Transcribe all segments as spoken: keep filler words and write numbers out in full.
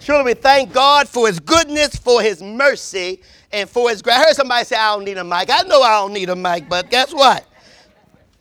Surely we thank God for his goodness, for his mercy, and for his grace. I heard somebody say, I don't need a mic. I know I don't need a mic, but guess what?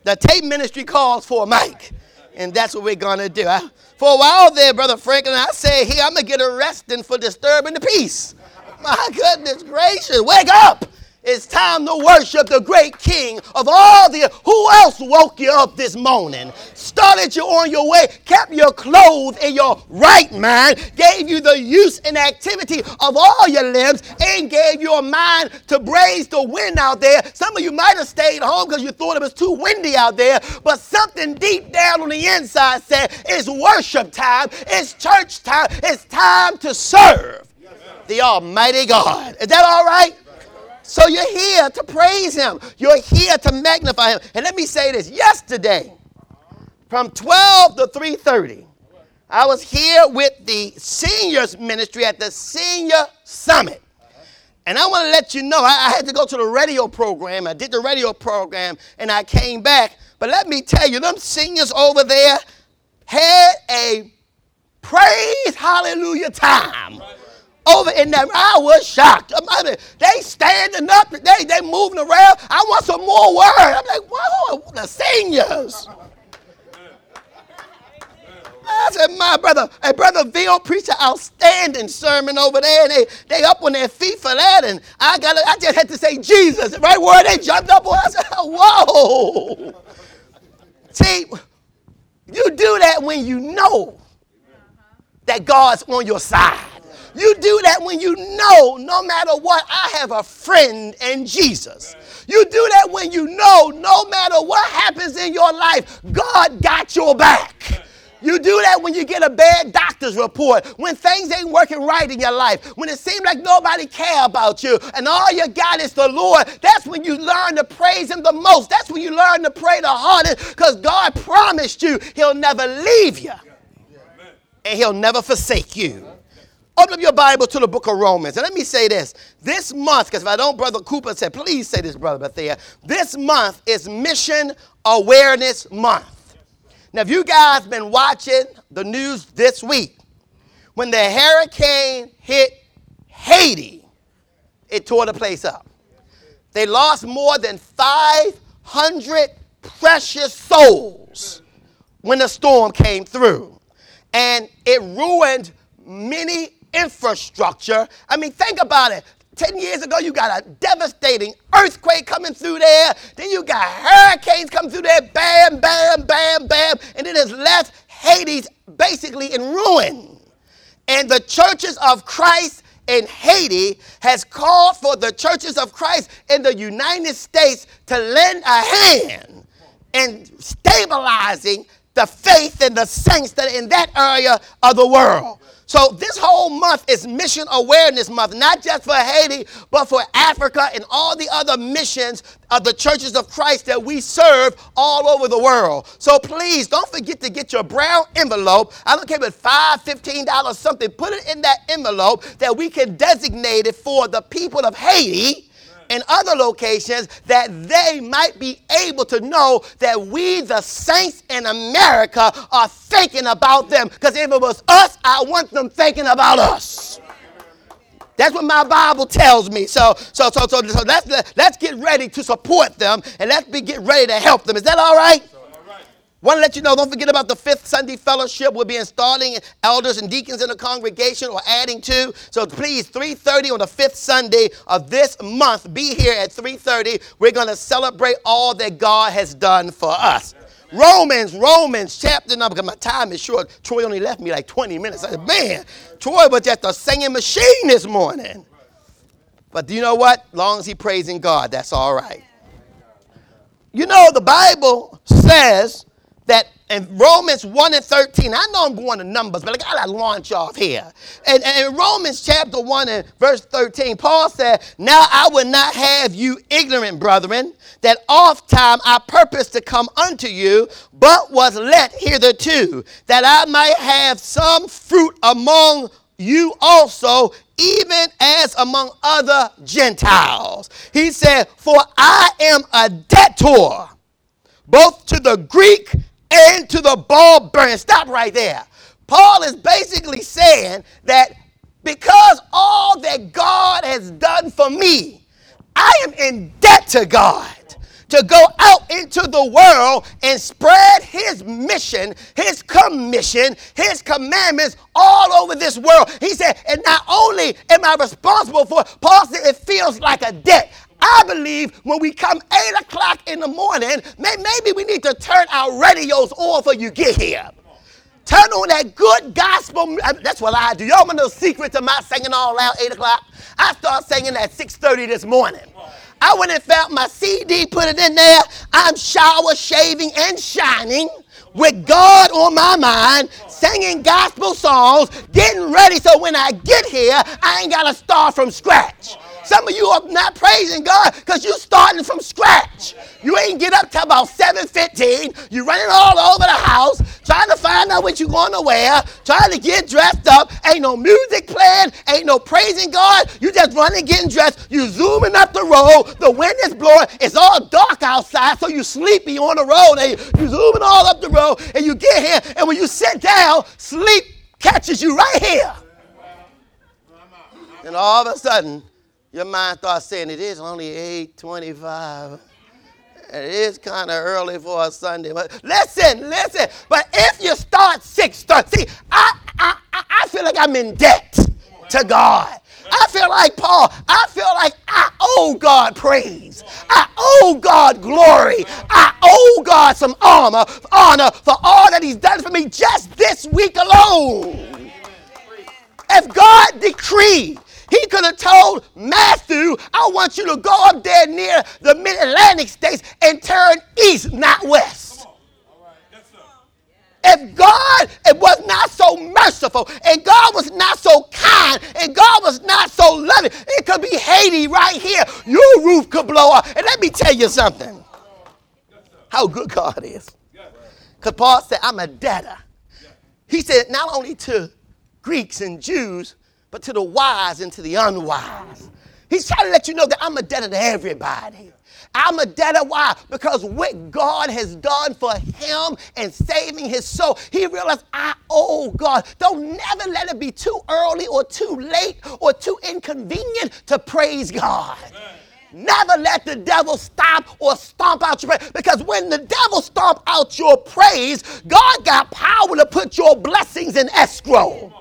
The tape ministry calls for a mic, and that's what we're going to do. I, for a while there, Brother Franklin, I said, here, I'm going to get arrested for disturbing the peace. My goodness gracious, wake up. It's time to worship the great King of all the... Who else woke you up this morning? Started you on your way, kept your clothes in your right mind, gave you the use and activity of all your limbs, and gave you a mind to braise the wind out there. Some of you might have stayed home because you thought it was too windy out there, but something deep down on the inside said, it's worship time, it's church time, it's time to serve the Almighty God. Is that all right? So you're here to praise him. You're here to magnify him. And let me say this. Yesterday, from twelve to three thirty, I was here with the seniors ministry at the Senior Summit. And I want to let you know, I, I had to go to the radio program. I did the radio program, and I came back. But let me tell you, them seniors over there had a praise hallelujah time. Over in that, I was shocked. I mean, they standing up, they, they moving around. I want some more word. I'm like, whoa, the seniors. I said, my brother, a brother Ville preached an outstanding sermon over there, and they, they up on their feet for that. And I got, I just had to say Jesus, right where they jumped up on. I said, whoa. See, you do that when you know that God's on your side. You do that when you know, no matter what, I have a friend in Jesus. You do that when you know, no matter what happens in your life, God got your back. You do that when you get a bad doctor's report, when things ain't working right in your life, when it seems like nobody cares about you, and all you got is the Lord. That's when you learn to praise him the most. That's when you learn to pray the hardest, because God promised you he'll never leave you, and he'll never forsake you. Open up your Bible to the book of Romans. And let me say this. This month, because if I don't, Brother Cooper said, please say this, Brother Bethea. This month is Mission Awareness Month. Now, if you guys been watching the news this week, when the hurricane hit Haiti, it tore the place up. They lost more than five hundred precious souls when the storm came through. And it ruined many infrastructure. I mean, think about it. Ten years ago, you got a devastating earthquake coming through there. Then you got hurricanes coming through there. Bam, bam, bam, bam. And it has left Haiti basically in ruin. And the churches of Christ in Haiti has called for the churches of Christ in the United States to lend a hand in stabilizing the faith and the saints that are in that area of the world. So this whole month is Mission Awareness Month, not just for Haiti, but for Africa and all the other missions of the churches of Christ that we serve all over the world. So please don't forget to get your brown envelope. I don't care if it's five dollars, fifteen dollars, something. Put it in that envelope that we can designate it for the people of Haiti and other locations, that they might be able to know that we, the saints in America, are thinking about them. Because if it was us, I want them thinking about us. That's what my Bible tells me. So, so, so, so, so let's let's get ready to support them, and let's be get ready to help them. Is that all right? Want to let you know, don't forget about the fifth Sunday fellowship. We'll be installing elders and deacons in the congregation, or adding to. So please, three thirty on the fifth Sunday of this month, be here at three thirty. We're going to celebrate all that God has done for us. Romans, Romans chapter number, because my time is short. Troy only left me like twenty minutes. I said, man, Troy was just a singing machine this morning. But do you know what? As long as he's praising God, that's all right. You know, the Bible says that in Romans one and thirteen, I know I'm going to numbers, but I got to launch off here. And, and in Romans chapter one and verse thirteen, Paul said, now I would not have you ignorant, brethren, that oft time I purposed to come unto you, but was let hitherto, that I might have some fruit among you also, even as among other Gentiles. He said, for I am a debtor, both to the Greek and to the ball burn. Stop right there. Paul is basically saying that Because all that God has done for me, I am in debt to God to go out into the world and spread his mission, his commission, his commandments all over this world. He said, and not only am I responsible for it, Paul said it feels like a debt. I believe when we come eight o'clock in the morning, may, maybe we need to turn our radios off when you get here. Turn on that good gospel. That's what I do. Y'all want to know the secret to my singing all out eight o'clock? I start singing at six thirty this morning. I went and found my C D, put it in there. I'm shower, shaving, and shining with God on my mind, singing gospel songs, getting ready so when I get here, I ain't got to start from scratch. Some of you are not praising God because you're starting from scratch. You ain't get up till about seven fifteen. You're running all over the house, trying to find out what you're going to wear, trying to get dressed up. Ain't no music playing. Ain't no praising God. You just running, getting dressed. You zooming up the road. The wind is blowing. It's all dark outside, so you sleepy on the road. And you zooming all up the road, and you get here, and when you sit down, sleep catches you right here. And all of a sudden, your mind starts saying, it is only eight twenty-five. It is kind of early for a Sunday. But listen, listen. But if you start six thirty, see, I, I, I feel like I'm in debt to God. I feel like Paul. I feel like I owe God praise. I owe God glory. I owe God some honor, honor for all that he's done for me just this week alone. If God decreed, he could have told Matthew, I want you to go up there near the mid-Atlantic states and turn east, not west. Come on. All right. Yes, sir. If God it was not so merciful, and God was not so kind, and God was not so loving, it could be Haiti right here. Your roof could blow up. And let me tell you something. Yes, sir. How good God is. Because yes. Paul said, I'm a debtor. Yes. He said, not only to Greeks and Jews, but to the wise and to the unwise. He's trying to let you know that I'm a debtor to everybody. I'm a debtor. Why? Because what God has done for him and saving his soul, he realized, I owe God. Don't never let it be too early or too late or too inconvenient to praise God. Amen. Never let the devil stop or stomp out your praise. Because when the devil stomp out your praise, God got power to put your blessings in escrow.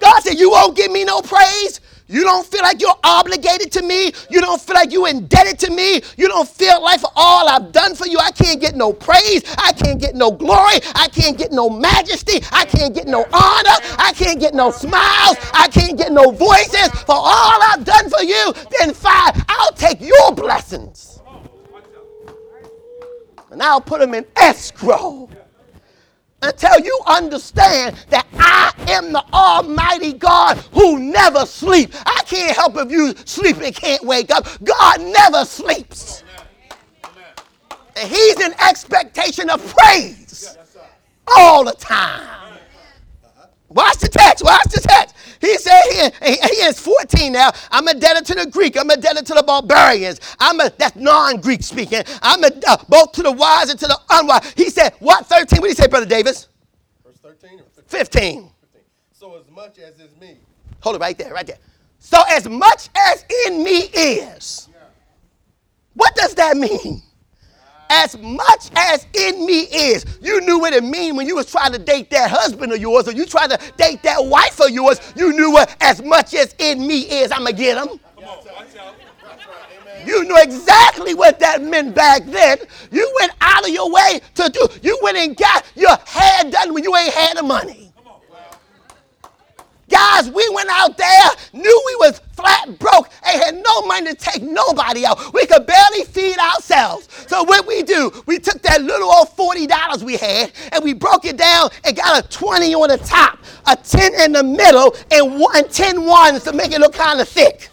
God said, you won't give me no praise. You don't feel like you're obligated to me. You don't feel like you're indebted to me. You don't feel like for all I've done for you, I can't get no praise. I can't get no glory. I can't get no majesty. I can't get no honor. I can't get no smiles. I can't get no voices. For all I've done for you, then fine, I'll take your blessings. And I'll put them in escrow. Until you understand that I am the Almighty God who never sleeps. I can't help if you sleep and can't wake up. God never sleeps. And he's in expectation of praise all the time. Watch the text. Watch the text. He said here, he, he is fourteen now. I'm a debtor to the Greek. I'm a debtor to the barbarians. I'm a, that's non-Greek speaking. I'm a, uh, both to the wise and to the unwise. He said, what, thirteen? What did he say, Brother Davis? Verse thirteen or fifteen? fifteen. fifteen. So as much as is me. Hold it right there, right there. So as much as in me is. Yeah. What does that mean? As much as in me is. You knew what it mean when you was trying to date that husband of yours or you trying to date that wife of yours. You knew what as much as in me is, I'm going to get him. You knew exactly what that meant back then. You went out of your way to do. You went and got your hair done when you ain't had the money. Guys, we went out there, knew we was flat broke, and had no money to take nobody out. We could barely feed ourselves. So what we do, we took that little old forty dollars we had, and we broke it down and got a twenty on the top, a ten in the middle, and one, ten ones to make it look kind of thick.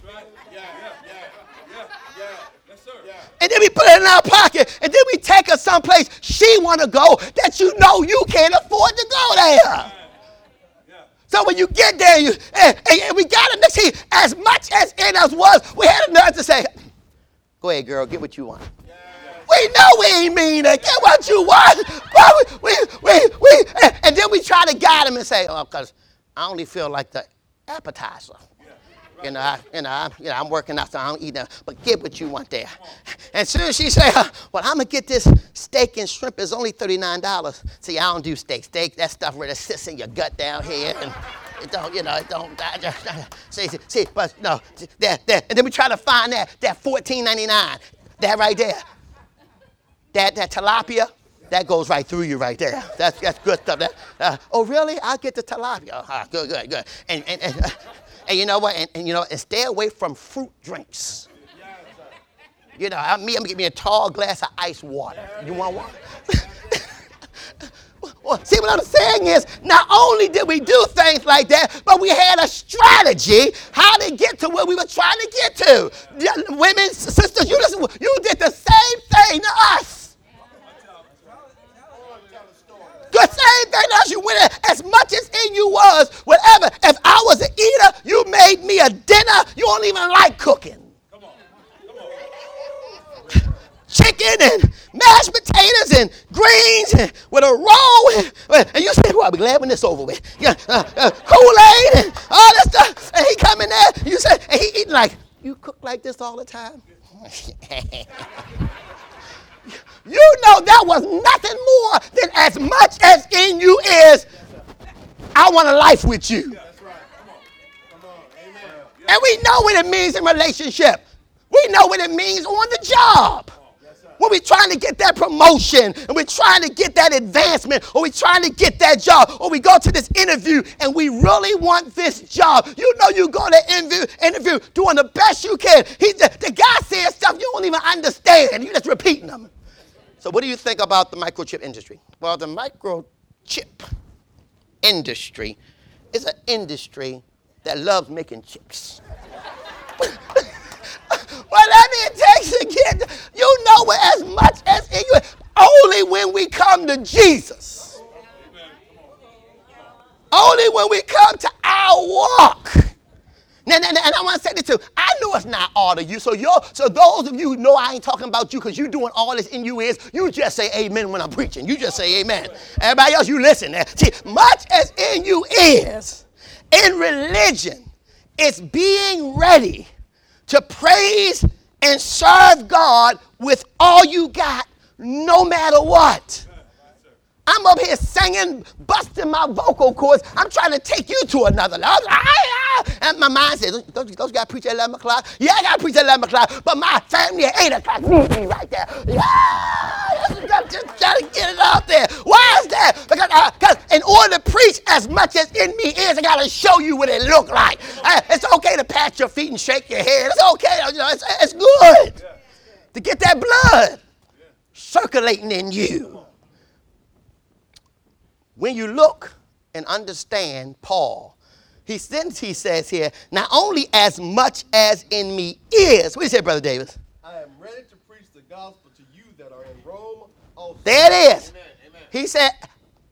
And then we put it in our pocket, and then we take her someplace she want to go that you know you can't afford to go there. So when you get there, you, and, and, and we got to see as much as in us was, we had a nerve to say, go ahead, girl, get what you want. Yeah. We know we ain't mean it. Get what you want. we, we, we, we, and, and then we try to guide him and say, oh, because I only feel like the appetizer. You know, I, you know, I'm, you know, I'm working out, so I don't eat nothing. But get what you want there. And soon as she say, well, I'm going to get this steak and shrimp. It's only thirty-nine dollars. See, I don't do steak. Steak, that stuff really sits in your gut down here. And it don't, you know, it don't. See, see, but no, there, there. And then we try to find that, that fourteen ninety-nine. That right there. That, that tilapia. That goes right through you right there. That's, that's good stuff. That, uh, oh, really? I'll get the tilapia. Uh, good, good, good. And, and, and, uh, and you know what? And, and you know, and stay away from fruit drinks. You know, I, me, I'm going to get me a tall glass of ice water. You want water? Well, see, what I'm saying is, not only did we do things like that, but we had a strategy how to get to where we were trying to get to. Women, sisters, you, just, you did the same thing to us. The same thing as you went in, as much as in you was, whatever. If I was an eater, you made me a dinner. You don't even like cooking. Come on. Come on. Chicken and mashed potatoes and greens and with a roll. And, and you said, well, I'll be glad when this over with. Yeah, uh, uh, Kool-Aid and all that stuff. And he come in there, and you said, and he eating like, you cook like this all the time? You know that was nothing more than as much as in you is, I want a life with you. Yeah, that's right. Come on. Come on. Amen. Yeah. And we know what it means in relationship. We know what it means on the job. Yes, when we're trying to get that promotion, and we're trying to get that advancement, or we're trying to get that job, or we go to this interview and we really want this job. You know you go to interview, interview doing the best you can. He, the, the guy says stuff you don't even understand. You're just repeating them. So what do you think about the microchip industry? Well, the microchip industry is an industry that loves making chips. Whatever it takes to get, you know it as much as in you. Only when we come to Jesus. Only when we come to our walk. And, and, and I want to say this too. I know it's not all of you. So you so those of you who know I ain't talking about you because you doing all this in you is, you just say amen when I'm preaching. You just say amen. Everybody else, you listen. See, much as in you is, in religion, it's being ready to praise and serve God with all you got, no matter what. I'm up here singing, busting my vocal cords. I'm trying to take you to another level. And my mind says, don't you, don't you got to preach at eleven o'clock? Yeah, I got to preach at eleven o'clock, but my family at eight o'clock needs me right there. Yeah, I'm just trying to get it out there. Why is that? Because I, cause in order to preach as much as in me is, I got to show you what it look like. Uh, it's okay to pat your feet and shake your head. It's okay. You know, it's, it's good to get that blood circulating in you. When you look and understand Paul, he since he says here, not only as much as in me is. What do you say, Brother Davis? I am ready to preach the gospel to you that are in Rome also. There it is. Amen, amen. He said,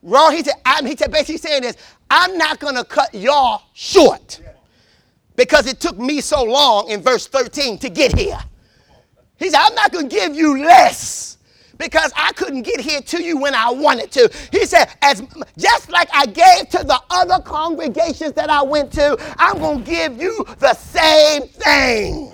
Rome, he said, I'm, he said, basically saying this, I'm not going to cut y'all short because it took me so long in verse thirteen to get here. He said, I'm not going to give you less. Because I couldn't get here to you when I wanted to. He said, as just like I gave to the other congregations that I went to, I'm going to give you the same thing.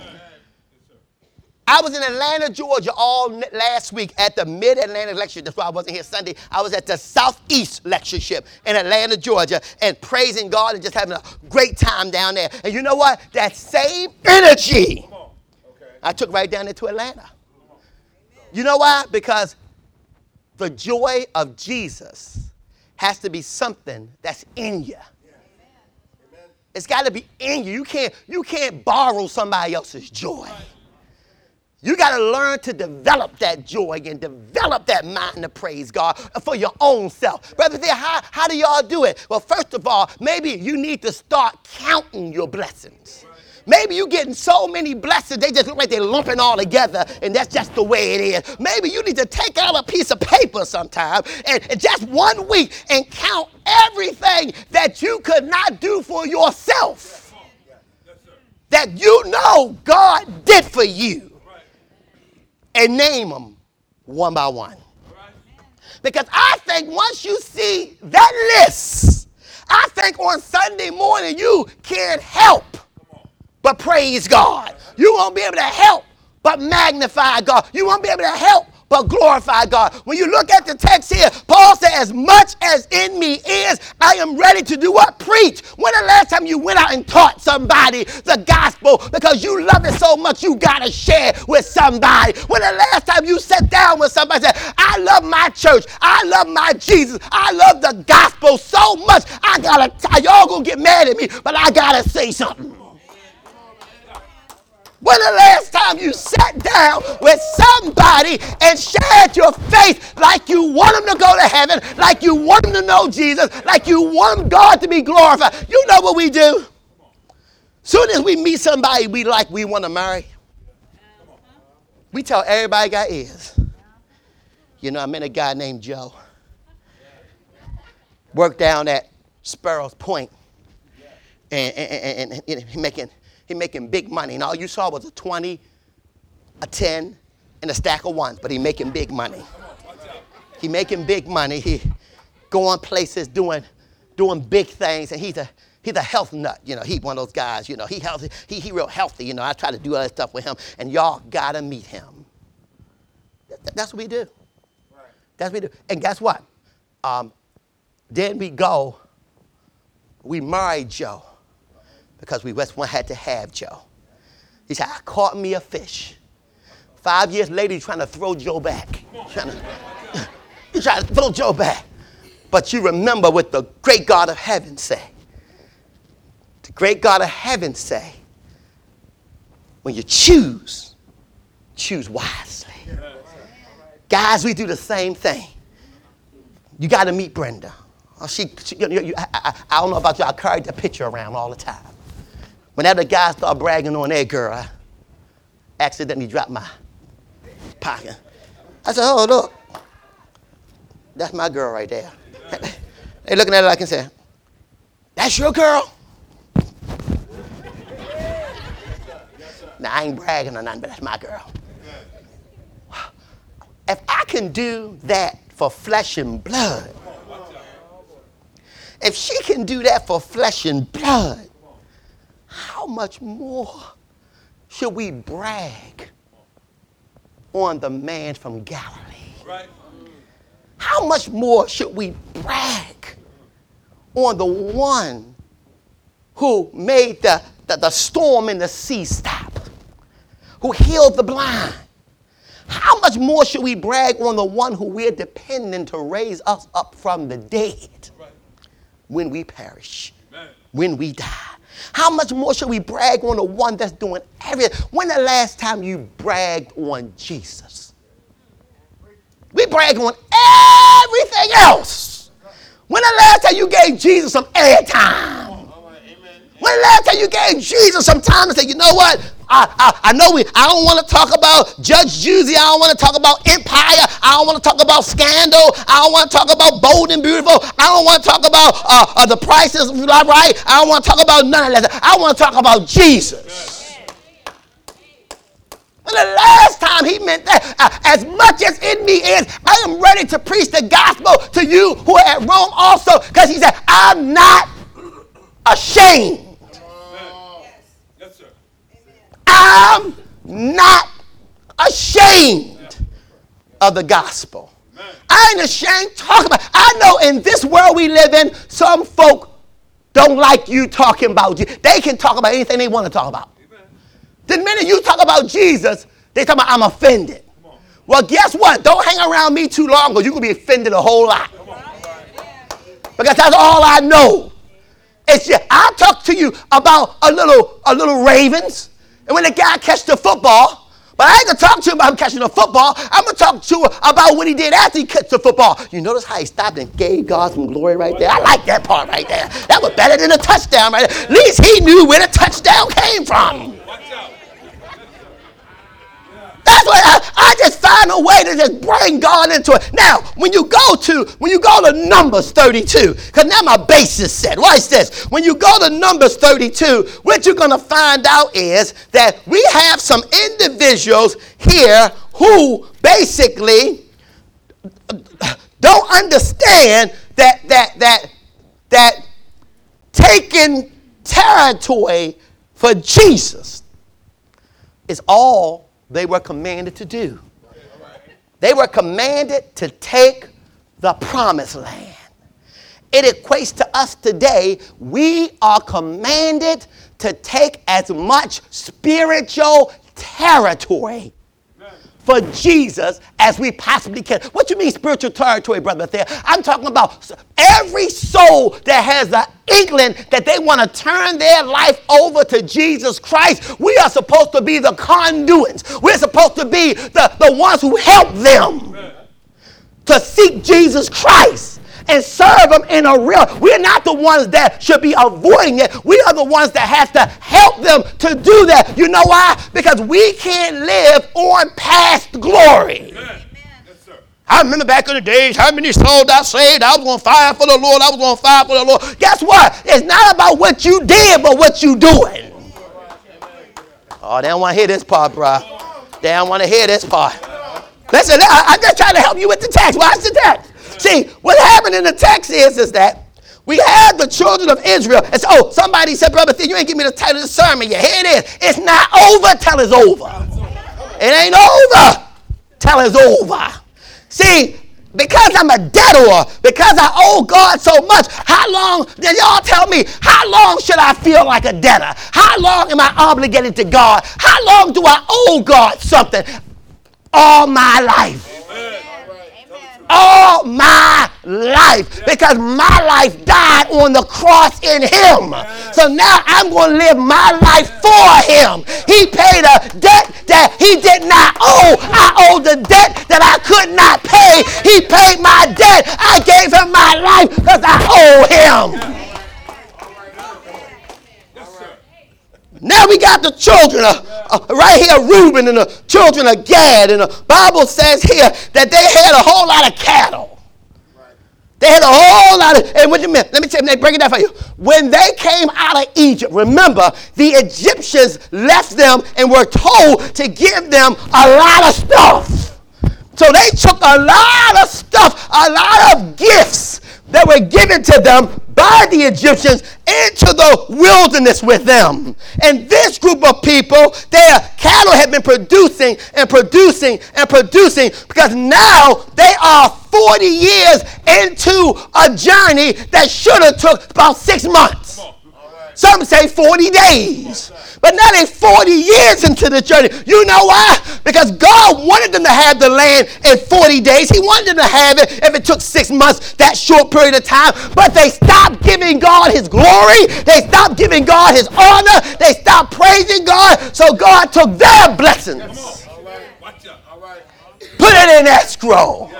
I was in Atlanta, Georgia all last week at the Mid-Atlantic Lectureship. That's why I wasn't here Sunday. I was at the Southeast Lectureship in Atlanta, Georgia, and praising God and just having a great time down there. And you know what? That same energy I took right down into Atlanta. You know why? Because the joy of Jesus has to be something that's in you. Amen. It's got to be in you. You can't, you can't borrow somebody else's joy. You got to learn to develop that joy and develop that mind to praise God for your own self. Brother, how, how do y'all do it? Well, first of all, maybe you need to start counting your blessings. Maybe you're getting so many blessings, they just look like they're lumping all together, and that's just the way it is. Maybe you need to take out a piece of paper sometime and, and just one week and count everything that you could not do for yourself, that you know God did for you, and name them one by one. Because I think once you see that list, I think on Sunday morning you can't help but praise God. You won't be able to help but magnify God. You won't be able to help but glorify God. When you look at the text here, Paul said, as much as in me is, I am ready to do what? Preach. When the last time you went out and taught somebody the gospel because you love it so much you got to share with somebody? When the last time you sat down with somebody and said, I love my church, I love my Jesus, I love the gospel so much, I got to, y'all gonna get mad at me, but I got to say something. When the last time you sat down with somebody and shared your faith like you want them to go to heaven, like you want them to know Jesus, like you want God to be glorified? You know what we do? Soon as we meet somebody we like, we want to marry. We tell everybody got ears. You know, I met a guy named Joe. Worked down at Sparrows Point. And, and, and, and, and making... He making big money, and all you saw was a twenty, a ten, and a stack of ones, but he making big money. He making big money. He going places, doing doing big things, and he's a he's a health nut. You know, he one of those guys, you know, he healthy, he, he real healthy, you know. I try to do other stuff with him, and y'all gotta meet him. That's what we do. That's what we do. And guess what? Um, then we go, we married Joe. Because we West one had to have Joe. He said, I caught me a fish. Five years later, he's trying to throw Joe back. Trying to, he's trying to throw Joe back. But you remember what the great God of heaven say. The great God of heaven say, when you choose, choose wisely. Guys, we do the same thing. You got to meet Brenda. Oh, she, she, you, you, I, I, I don't know about you, I carried the picture around all the time. Whenever the guys start bragging on that girl, I accidentally dropped my pocket. I said, oh, look, that's my girl right there. They looking at it like and saying, that's your girl? Now, I ain't bragging or nothing, but that's my girl. If I can do that for flesh and blood, if she can do that for flesh and blood, how much more should we brag on the man from Galilee? Right. How much more should we brag on the one who made the, the, the storm in the sea stop, who healed the blind? How much more should we brag on the one who we're depending to raise us up from the dead when we perish, Amen. When we die? How much more should we brag on the one that's doing everything? When the last time you bragged on Jesus? We brag on everything else. When the last time you gave Jesus some airtime? When the last time you gave Jesus some time to say, you know what? I, I, I know we, I don't want to talk about Judge Juicy. I don't want to talk about Empire. I don't want to talk about Scandal. I don't want to talk about Bold and Beautiful. I don't want to talk about uh, uh, The Price Is Right. I don't want to talk about none of that. I want to talk about Jesus. And the last time he meant that, uh, as much as in me is, I am ready to preach the gospel to you who are at Rome also, because he said, I'm not ashamed. I'm not ashamed of the gospel. I ain't ashamed talking about it. I know in this world we live in, some folk don't like you talking about Jesus. They can talk about anything they want to talk about. The minute you talk about Jesus, they talk about I'm offended. Well, guess what? Don't hang around me too long because you're going to be offended a whole lot. Because that's all I know. It's just, I'll talk to you about a little, a little Ravens. And when the guy catch the football, but I ain't going to talk to him about him catching the football. I'm going to talk to him about what he did after he catch the football. You notice how he stopped and gave God some glory right there? I like that part right there. That was better than a touchdown right there. At least he knew where the touchdown came from. That's what I, I just find a way to just bring God into it. Now, when you go to, when you go to Numbers thirty-two, because now my base is set. Watch this. When you go to Numbers thirty-two, what you're going to find out is that we have some individuals here who basically don't understand that, that, that, that making territory for Jesus is all they were commanded to do. They were commanded to take the promised land. It equates to us today. We are commanded to take as much spiritual territory for Jesus as we possibly can. What you mean spiritual territory, brother? There, I'm talking about every soul that has the inkling that they want to turn their life over to Jesus Christ. We are supposed to be the conduits. We're supposed to be the, the ones who help them to seek Jesus Christ and serve them in a real. We're not the ones that should be avoiding it. We are the ones that have to help them to do that. You know why? Because we can't live on past glory. Amen. Yes, sir. I remember back in the days, how many souls I saved. I was going to fire for the Lord. I was going to fire for the Lord. Guess what? It's not about what you did, but what you doing. Oh, they don't want to hear this part, bro. They don't want to hear this part. Listen, I, I'm just trying to help you with the text. Watch the text. See, what happened in the text is, is that we had the children of Israel. And so, oh, somebody said, brother, you ain't give me the title of the sermon yet. Here it is. It's not over till it's over. It ain't over till it's over. See, because I'm a debtor, because I owe God so much, how long, y'all tell me, how long should I feel like a debtor? How long am I obligated to God? How long do I owe God something? All my life. All my life, because my life died on the cross in him. So now I'm going to live my life for him. He paid a debt that he did not owe. I owed the debt that I could not pay. He paid my debt. I gave him my life because I owe him. Now we got the children of Uh, right here, Reuben and the children of Gad. And the Bible says here that they had a whole lot of cattle. Right. They had a whole lot of, and what do you mean? Let me tell you, let me break it down for you. When they came out of Egypt, remember, the Egyptians left them and were told to give them a lot of stuff. So they took a lot of stuff, a lot of gifts that were given to them by the Egyptians into the wilderness with them. And this group of people, their cattle had been producing and producing and producing, because now they are forty years into a journey that should have took about six months. Some say forty days. But now they're forty years into the journey. You know why? Because God wanted them to have the land in forty days. He wanted them to have it if it took six months, that short period of time. But they stopped giving God his glory. They stopped giving God his honor. They stopped praising God. So God took their blessings, put it in escrow,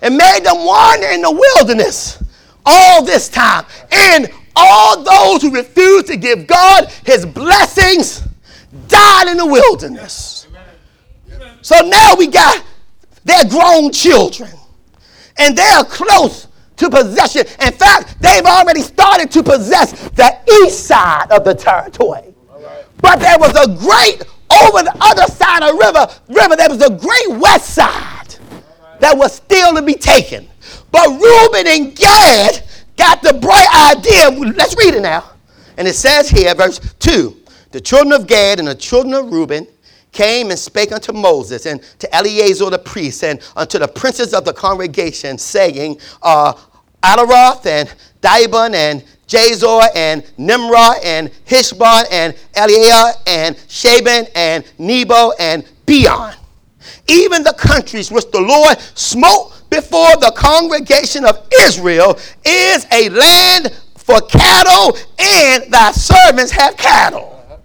and made them wander in the wilderness all this time. And all those who refused to give God his blessings died in the wilderness. Amen. So now we got their grown children, and they are close to possession. In fact, they've already started to possess the east side of the territory. Right. But there was a great, over the other side of the river, river, there was a great west side right. that was still to be taken. But Reuben and Gad got the bright idea. Let's read it now. And it says here, verse two, the children of Gad and the children of Reuben came and spake unto Moses and to Eleazar the priest and unto the princes of the congregation, saying, uh, Adaroth and Dibon and Jazor and Nimrah and Hishbon and Eliah and Shaban and Nebo and Beon, even the countries which the Lord smote before the congregation of Israel is a land for cattle, and thy servants have cattle.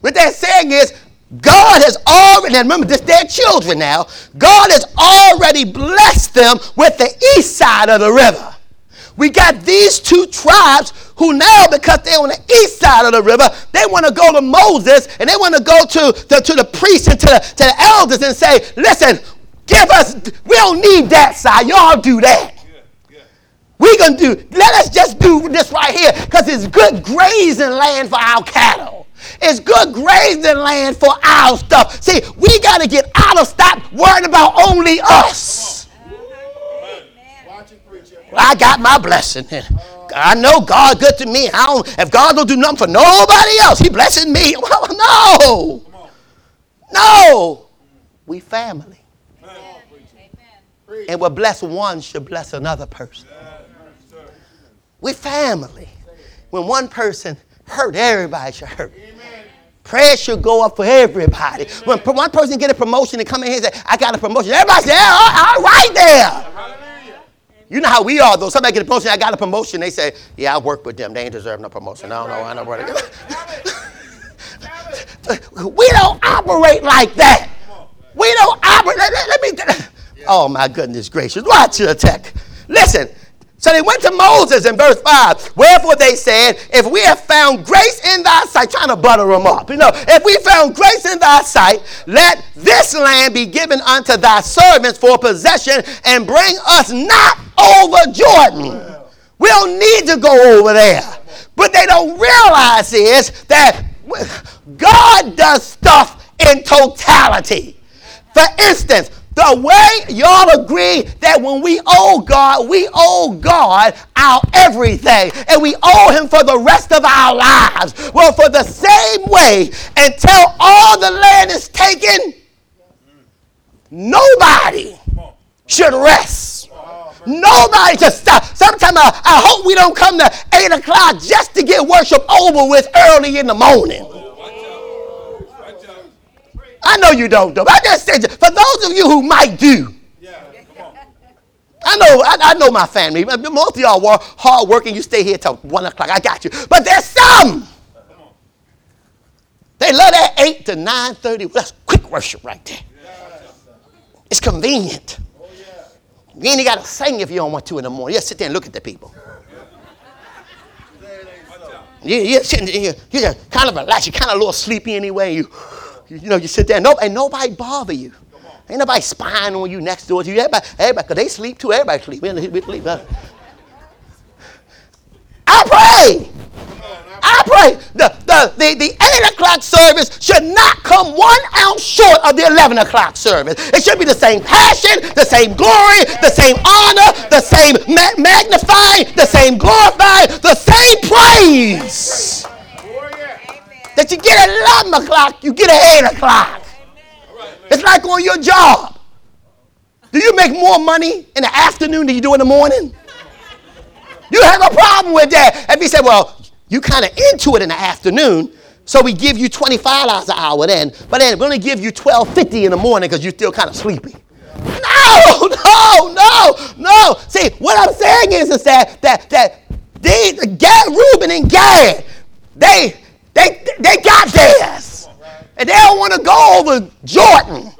What they're saying is, God has already, and remember, this their children now, God has already blessed them with the east side of the river. We got these two tribes who now, because they're on the east side of the river, they want to go to Moses, and they want to go to the, to the priests and to the, to the elders and say, listen, give us, we don't need that side. Y'all do that. Yeah, yeah. We're going to do, let us just do this right here, because it's good grazing land for our cattle. It's good grazing land for our stuff. See, we got to get out of stop worrying about only us. Well, I got my blessing. I know God good to me. I don't, if God don't do nothing for nobody else, he blessing me. No. No. We family. Amen. And what bless one should bless another person. We family. When one person hurt, everybody should hurt. Amen. Prayer should go up for everybody. Amen. When one person get a promotion and come in here and say, I got a promotion, everybody say, oh, all right there. Hallelujah. You know how we are, though. Somebody get a promotion, I got a promotion. They say, yeah, I work with them. They ain't deserve no promotion. I don't know. I don't know where to go. We don't operate like that. We don't operate. Let, let, let me. Th- yeah. Oh, my goodness gracious. Watch your tech. Listen. So they went to Moses in verse five. Wherefore they said, if we have found grace in thy sight, trying to butter them up. You know, if we found grace in thy sight, let this land be given unto thy servants for possession, and bring us not over Jordan. We don't need to go over there. But they don't realize is that God does stuff in totality. For instance, the way y'all agree that when we owe God, we owe God our everything. And we owe him for the rest of our lives. Well, for the same way, until all the land is taken, nobody should rest. Nobody should stop. Sometimes I, I hope we don't come to eight o'clock just to get worship over with early in the morning. I know you don't, though. I just said, for those of you who might do, yeah, come on. I know, I, I know my family. Most of y'all are hard working. You stay here till one o'clock. I got you. But there's some. They love that eight to nine thirty. Well, that's quick worship right there. Yeah. It's convenient. Oh, yeah. You ain't got to sing if you don't want to in the morning. You just sit there and look at the people. Yeah, yeah. You, you just kind of relax. You're kind of a little sleepy anyway. You. You know, you sit there, and, no, and nobody bother you. Ain't nobody spying on you next door to you. Everybody, everybody, because they sleep too. Everybody sleep. We sleep. I pray. I pray. The, the, the, the eight o'clock service should not come one ounce short of the eleven o'clock service. It should be the same passion, the same glory, the same honor, the same ma- magnifying, the same glorifying, the same praise. That you get at eleven o'clock, you get at eight o'clock. Amen. It's like on your job. Do you make more money in the afternoon than you do in the morning? You have a problem with that. If you say, well, you kind of into it in the afternoon, so we give you twenty-five dollars an hour then, but then we only give you twelve fifty in the morning because you're still kind of sleepy. No, no, no, no. See, what I'm saying is, is that, that, that they, Gad, Reuben and Gad, they... They, they got theirs. And they don't want to go over Jordan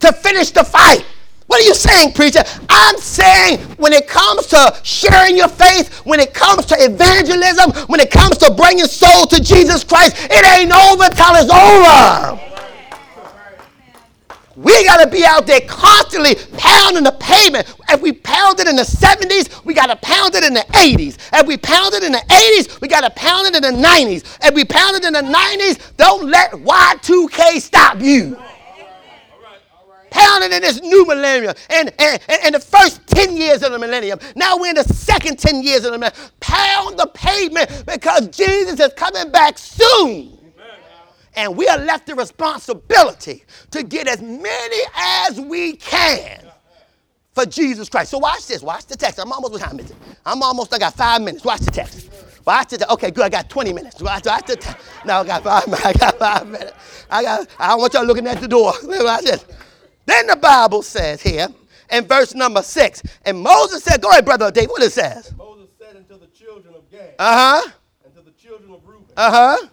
to finish the fight. What are you saying, preacher? I'm saying when it comes to sharing your faith, when it comes to evangelism, when it comes to bringing soul to Jesus Christ, it ain't over till it's over. We got to be out there constantly pounding the pavement. If we pound it in the seventies, we got to pound it in the eighties. If we pound it in the eighties, we got to pound it in the nineties. If we pound it in the nineties, don't let Y two K stop you. Pounding in this new millennium and, and, and the first ten years of the millennium. Now we're in the second ten years of the millennium. Pound the pavement because Jesus is coming back soon. And we are left the responsibility to get as many as we can for Jesus Christ. So watch this. Watch the text. I'm almost, what time is it? I'm almost, I got five minutes. Watch the text. Watch the text. Okay, good. I got twenty minutes. Watch, watch the text. No, I got five minutes. I got five minutes. I, got, I don't want y'all looking at the door. Watch this. Then the Bible says here in verse number six, and Moses said, go ahead, Brother Dave, what it says? And Moses said unto the children of Gad. Uh-huh. And to the children of Reuben. Uh-huh.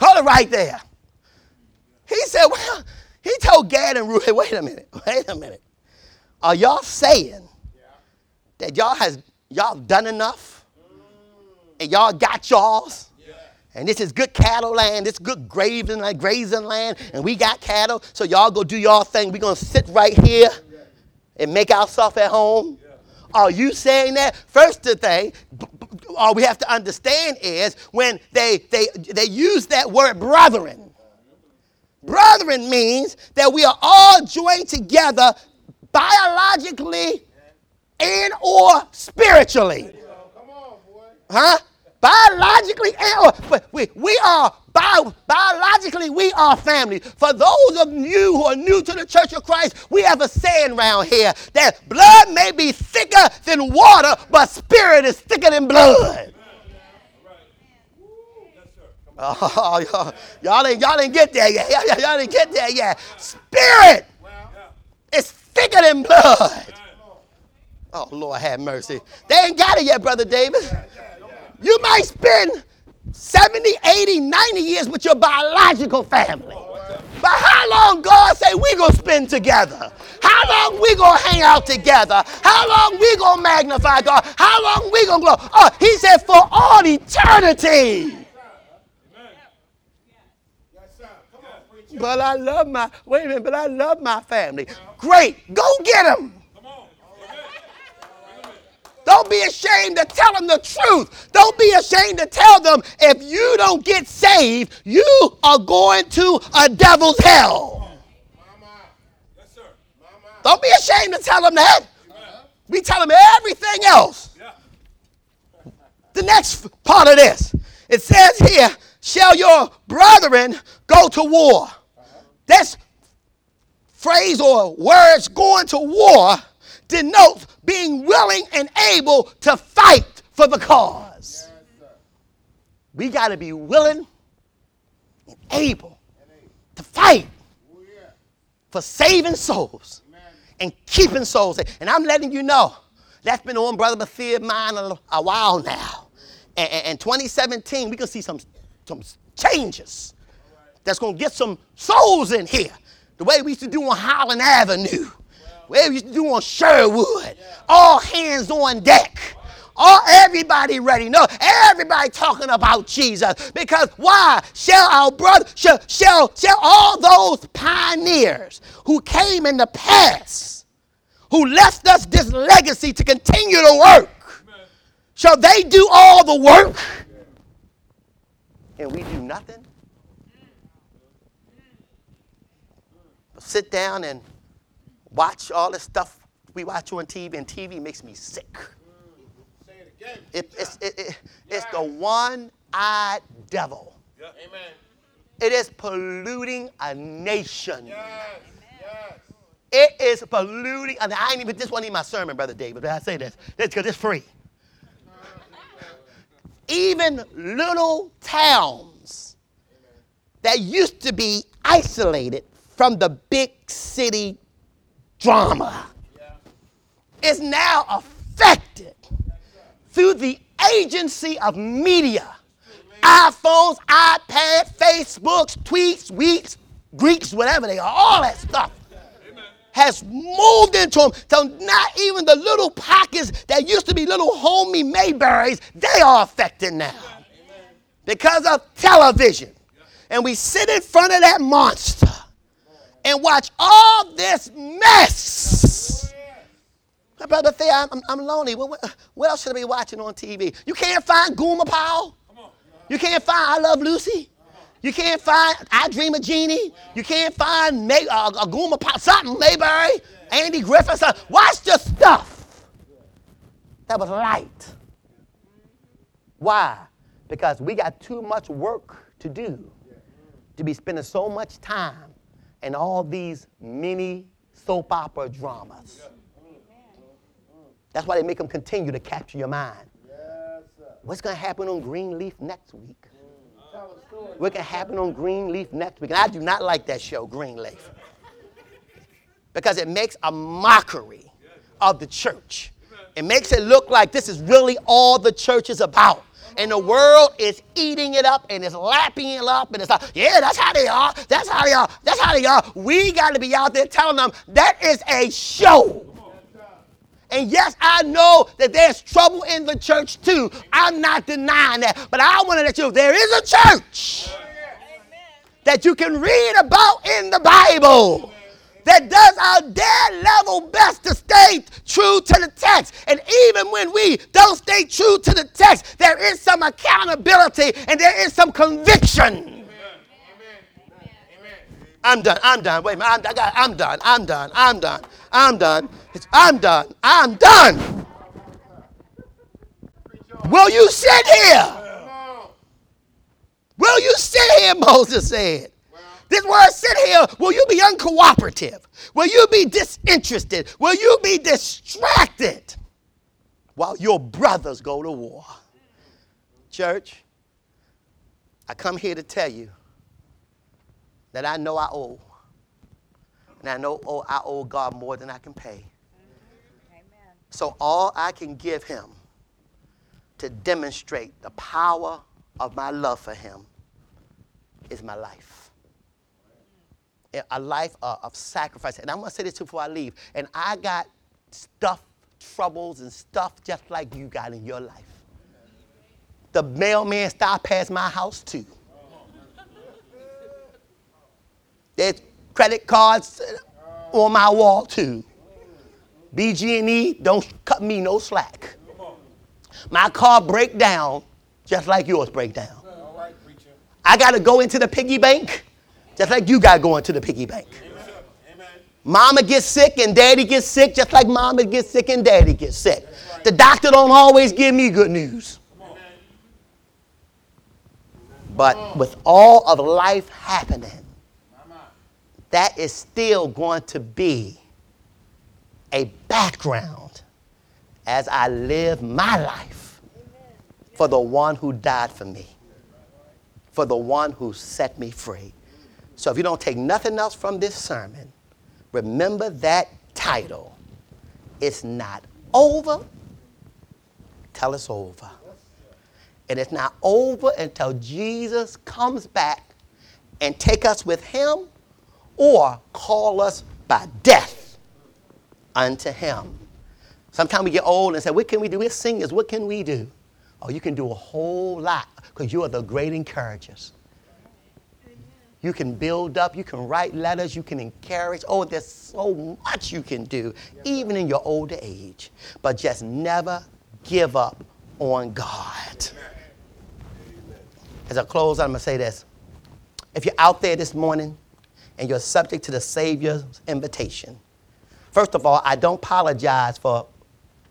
Hold it right there. He said, well, he told Gad and Reuben, wait a minute, wait a minute. Are y'all saying that y'all has y'all done enough? And y'all got y'all's? And this is good cattle land, this good grazing land, grazing land, and we got cattle, so y'all go do y'all thing. We're going to sit right here and make ourselves at home. Are you saying that? First thing, all we have to understand is when they they they use that word brethren. Brethren means that we are all joined together biologically and or spiritually. Huh? Biologically and or, but we, we are bio, biologically we are family. For those of you who are new to the Church of Christ, we have a saying around here that blood may be thicker than water, but spirit is thicker than blood. Oh, y'all, y'all ain't y'all ain't get there yet. Y'all, y'all ain't get there yet. Spirit is thicker than blood. Oh, Lord have mercy. They ain't got it yet, Brother Davis. You might spend seventy, eighty, ninety years with your biological family. But how long God say we gonna spend together? How long we gonna hang out together? How long we gonna magnify God? How long we gonna glow? Oh, he said for all eternity. But I love my, wait a minute, but I love my family. Great, go get them. Don't be ashamed to tell them the truth. Don't be ashamed to tell them if you don't get saved, you are going to a devil's hell. Don't be ashamed to tell them that. We tell them everything else. The next part of this, it says here, shall your brethren go to war? This phrase or words, going to war, denotes being willing and able to fight for the cause. We got to be willing and able to fight for saving souls and keeping souls. And I'm letting you know, that's been on Brother Bethia mine a, a while now. And, and, and twenty seventeen, we can see some, some changes that's going to get some souls in here. The way we used to do on Holland Avenue. Well, we used to do on Sherwood, all hands on deck, all everybody ready. No, everybody talking about Jesus. Because why? Shall our brother, shall, shall, shall all those pioneers who came in the past, who left us this legacy to continue to work, shall they do all the work and we do nothing? But sit down and watch all this stuff we watch on T V, and T V makes me sick. Say it again. It, it's it, it, it's the one-eyed devil. Yeah. Amen. It is polluting a nation. Yes. Yes. It is polluting. And I ain't even this wasn't even my sermon, Brother David. But I say this, this because it's free. Even little towns that used to be isolated from the big city drama is now affected through the agency of media. iPhones, iPads, Facebooks, tweets, weeks, Greeks, whatever they are, all that stuff has moved into them. So not even the little pockets that used to be little homie Mayberries, they are affected now because of television. And we sit in front of that monster and watch all this mess. My brother say, I'm, I'm, I'm lonely. What, what, what else should I be watching on T V? You can't find Gooma Powell. You can't find I Love Lucy. You can't find I Dream a Genie. You can't find May, uh, a Gooma Powell, something, Mayberry, Andy Griffith. Something. Watch the stuff that was light. Why? Because we got too much work to do to be spending so much time and all these mini soap opera dramas. That's why they make them continue to capture your mind. What's going to happen on Greenleaf next week? What's going to happen on Greenleaf next week? And I do not like that show, Greenleaf, because it makes a mockery of the church. It makes it look like this is really all the church is about. And the world is eating it up and it's lapping it up. And it's like, yeah, that's how they are. That's how they are. That's how they are. We got to be out there telling them that is a show. And yes, I know that there's trouble in the church too. I'm not denying that. But I want to let you know there is a church that you can read about in the Bible that does our dead level best to stay true to the text. And even when we don't stay true to the text, there is some accountability and there is some conviction. Amen. Amen. Amen. I'm done. I'm done. Wait a minute. I'm, I got, I'm done. I'm done. I'm done. I'm done. It's I'm done. I'm done. Will you sit here? Will you sit here, Moses said. This word sit here, will you be uncooperative? Will you be disinterested? Will you be distracted while your brothers go to war? Church, I come here to tell you that I know I owe. And I know oh, I owe God more than I can pay. Amen. So all I can give him to demonstrate the power of my love for him is my life. A life uh, of sacrifice. And I'm going to say this too before I leave. And I got stuff, troubles, and stuff just like you got in your life. The mailman stopped past my house too. There's credit cards on my wall too. B G and E, don't cut me no slack. My car break down just like yours break down. I got to go into the piggy bank just like you got going to the piggy bank. Amen. Mama gets sick and daddy gets sick, just like mama gets sick and daddy gets sick. Right. The doctor don't always give me good news. But with all of life happening, Mama, that is still going to be a background as I live my life. Amen. For the one who died for me, for the one who set me free. So if you don't take nothing else from this sermon, remember that title. It's not over till it's over. And it's not over until Jesus comes back and take us with him or call us by death unto him. Sometimes we get old and say, what can we do? We're singers. What can we do? Oh, you can do a whole lot because you are the great encouragers. You can build up, you can write letters, you can encourage. Oh, there's so much you can do, even in your older age. But just never give up on God. As I close, I'm going to say this. If you're out there this morning and you're subject to the Savior's invitation, first of all, I don't apologize for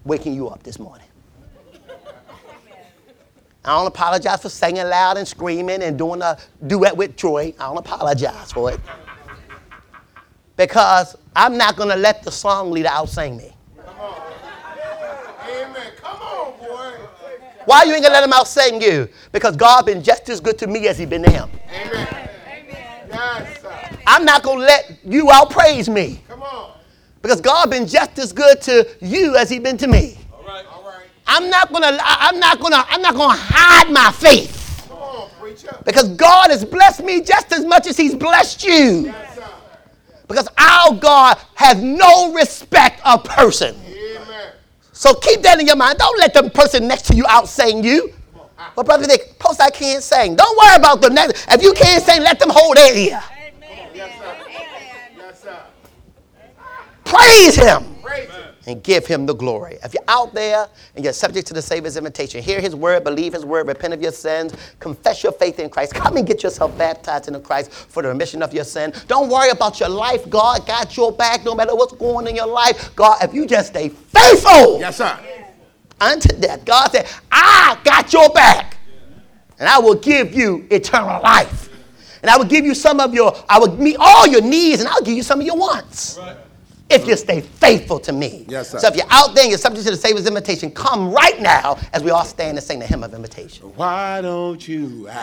waking you up this morning. I don't apologize for singing loud and screaming and doing a duet with Troy. I don't apologize for it. Because I'm not going to let the song leader out-sing me. Come on. Amen. Come on, boy. Why you ain't going to let him out-sing you? Because God been just as good to me as he been to him. Amen. Amen. Yes, sir. I'm not going to let you out-praise me. Come on. Because God been just as good to you as he been to me. I'm not gonna. I'm not gonna. I'm not gonna hide my faith. Come on, preacher. Because God has blessed me just as much as He's blessed you. Yes, sir. Because our God has no respect of person. Amen. So keep that in your mind. Don't let the person next to you out sing you. But brother, they post I can't sing. Don't worry about the next. If you can't sing, let them hold their ear. Amen. Yes, sir. Amen. Yes, sir. Praise Him. Praise Him. And give him the glory. If you're out there and you're subject to the Savior's invitation, hear his word, believe his word, repent of your sins, confess your faith in Christ. Come and get yourself baptized into Christ for the remission of your sin. Don't worry about your life. God got your back no matter what's going on in your life. God, if you just stay faithful, yes, sir, unto death, God said, I got your back and I will give you eternal life. And I will give you some of your, I will meet all your needs and I'll give you some of your wants. Right. If you stay faithful to me. Yes, sir. So if you're out there and you're subject to the Savior's invitation, come right now as we all stand and sing the hymn of invitation. Why don't you ask?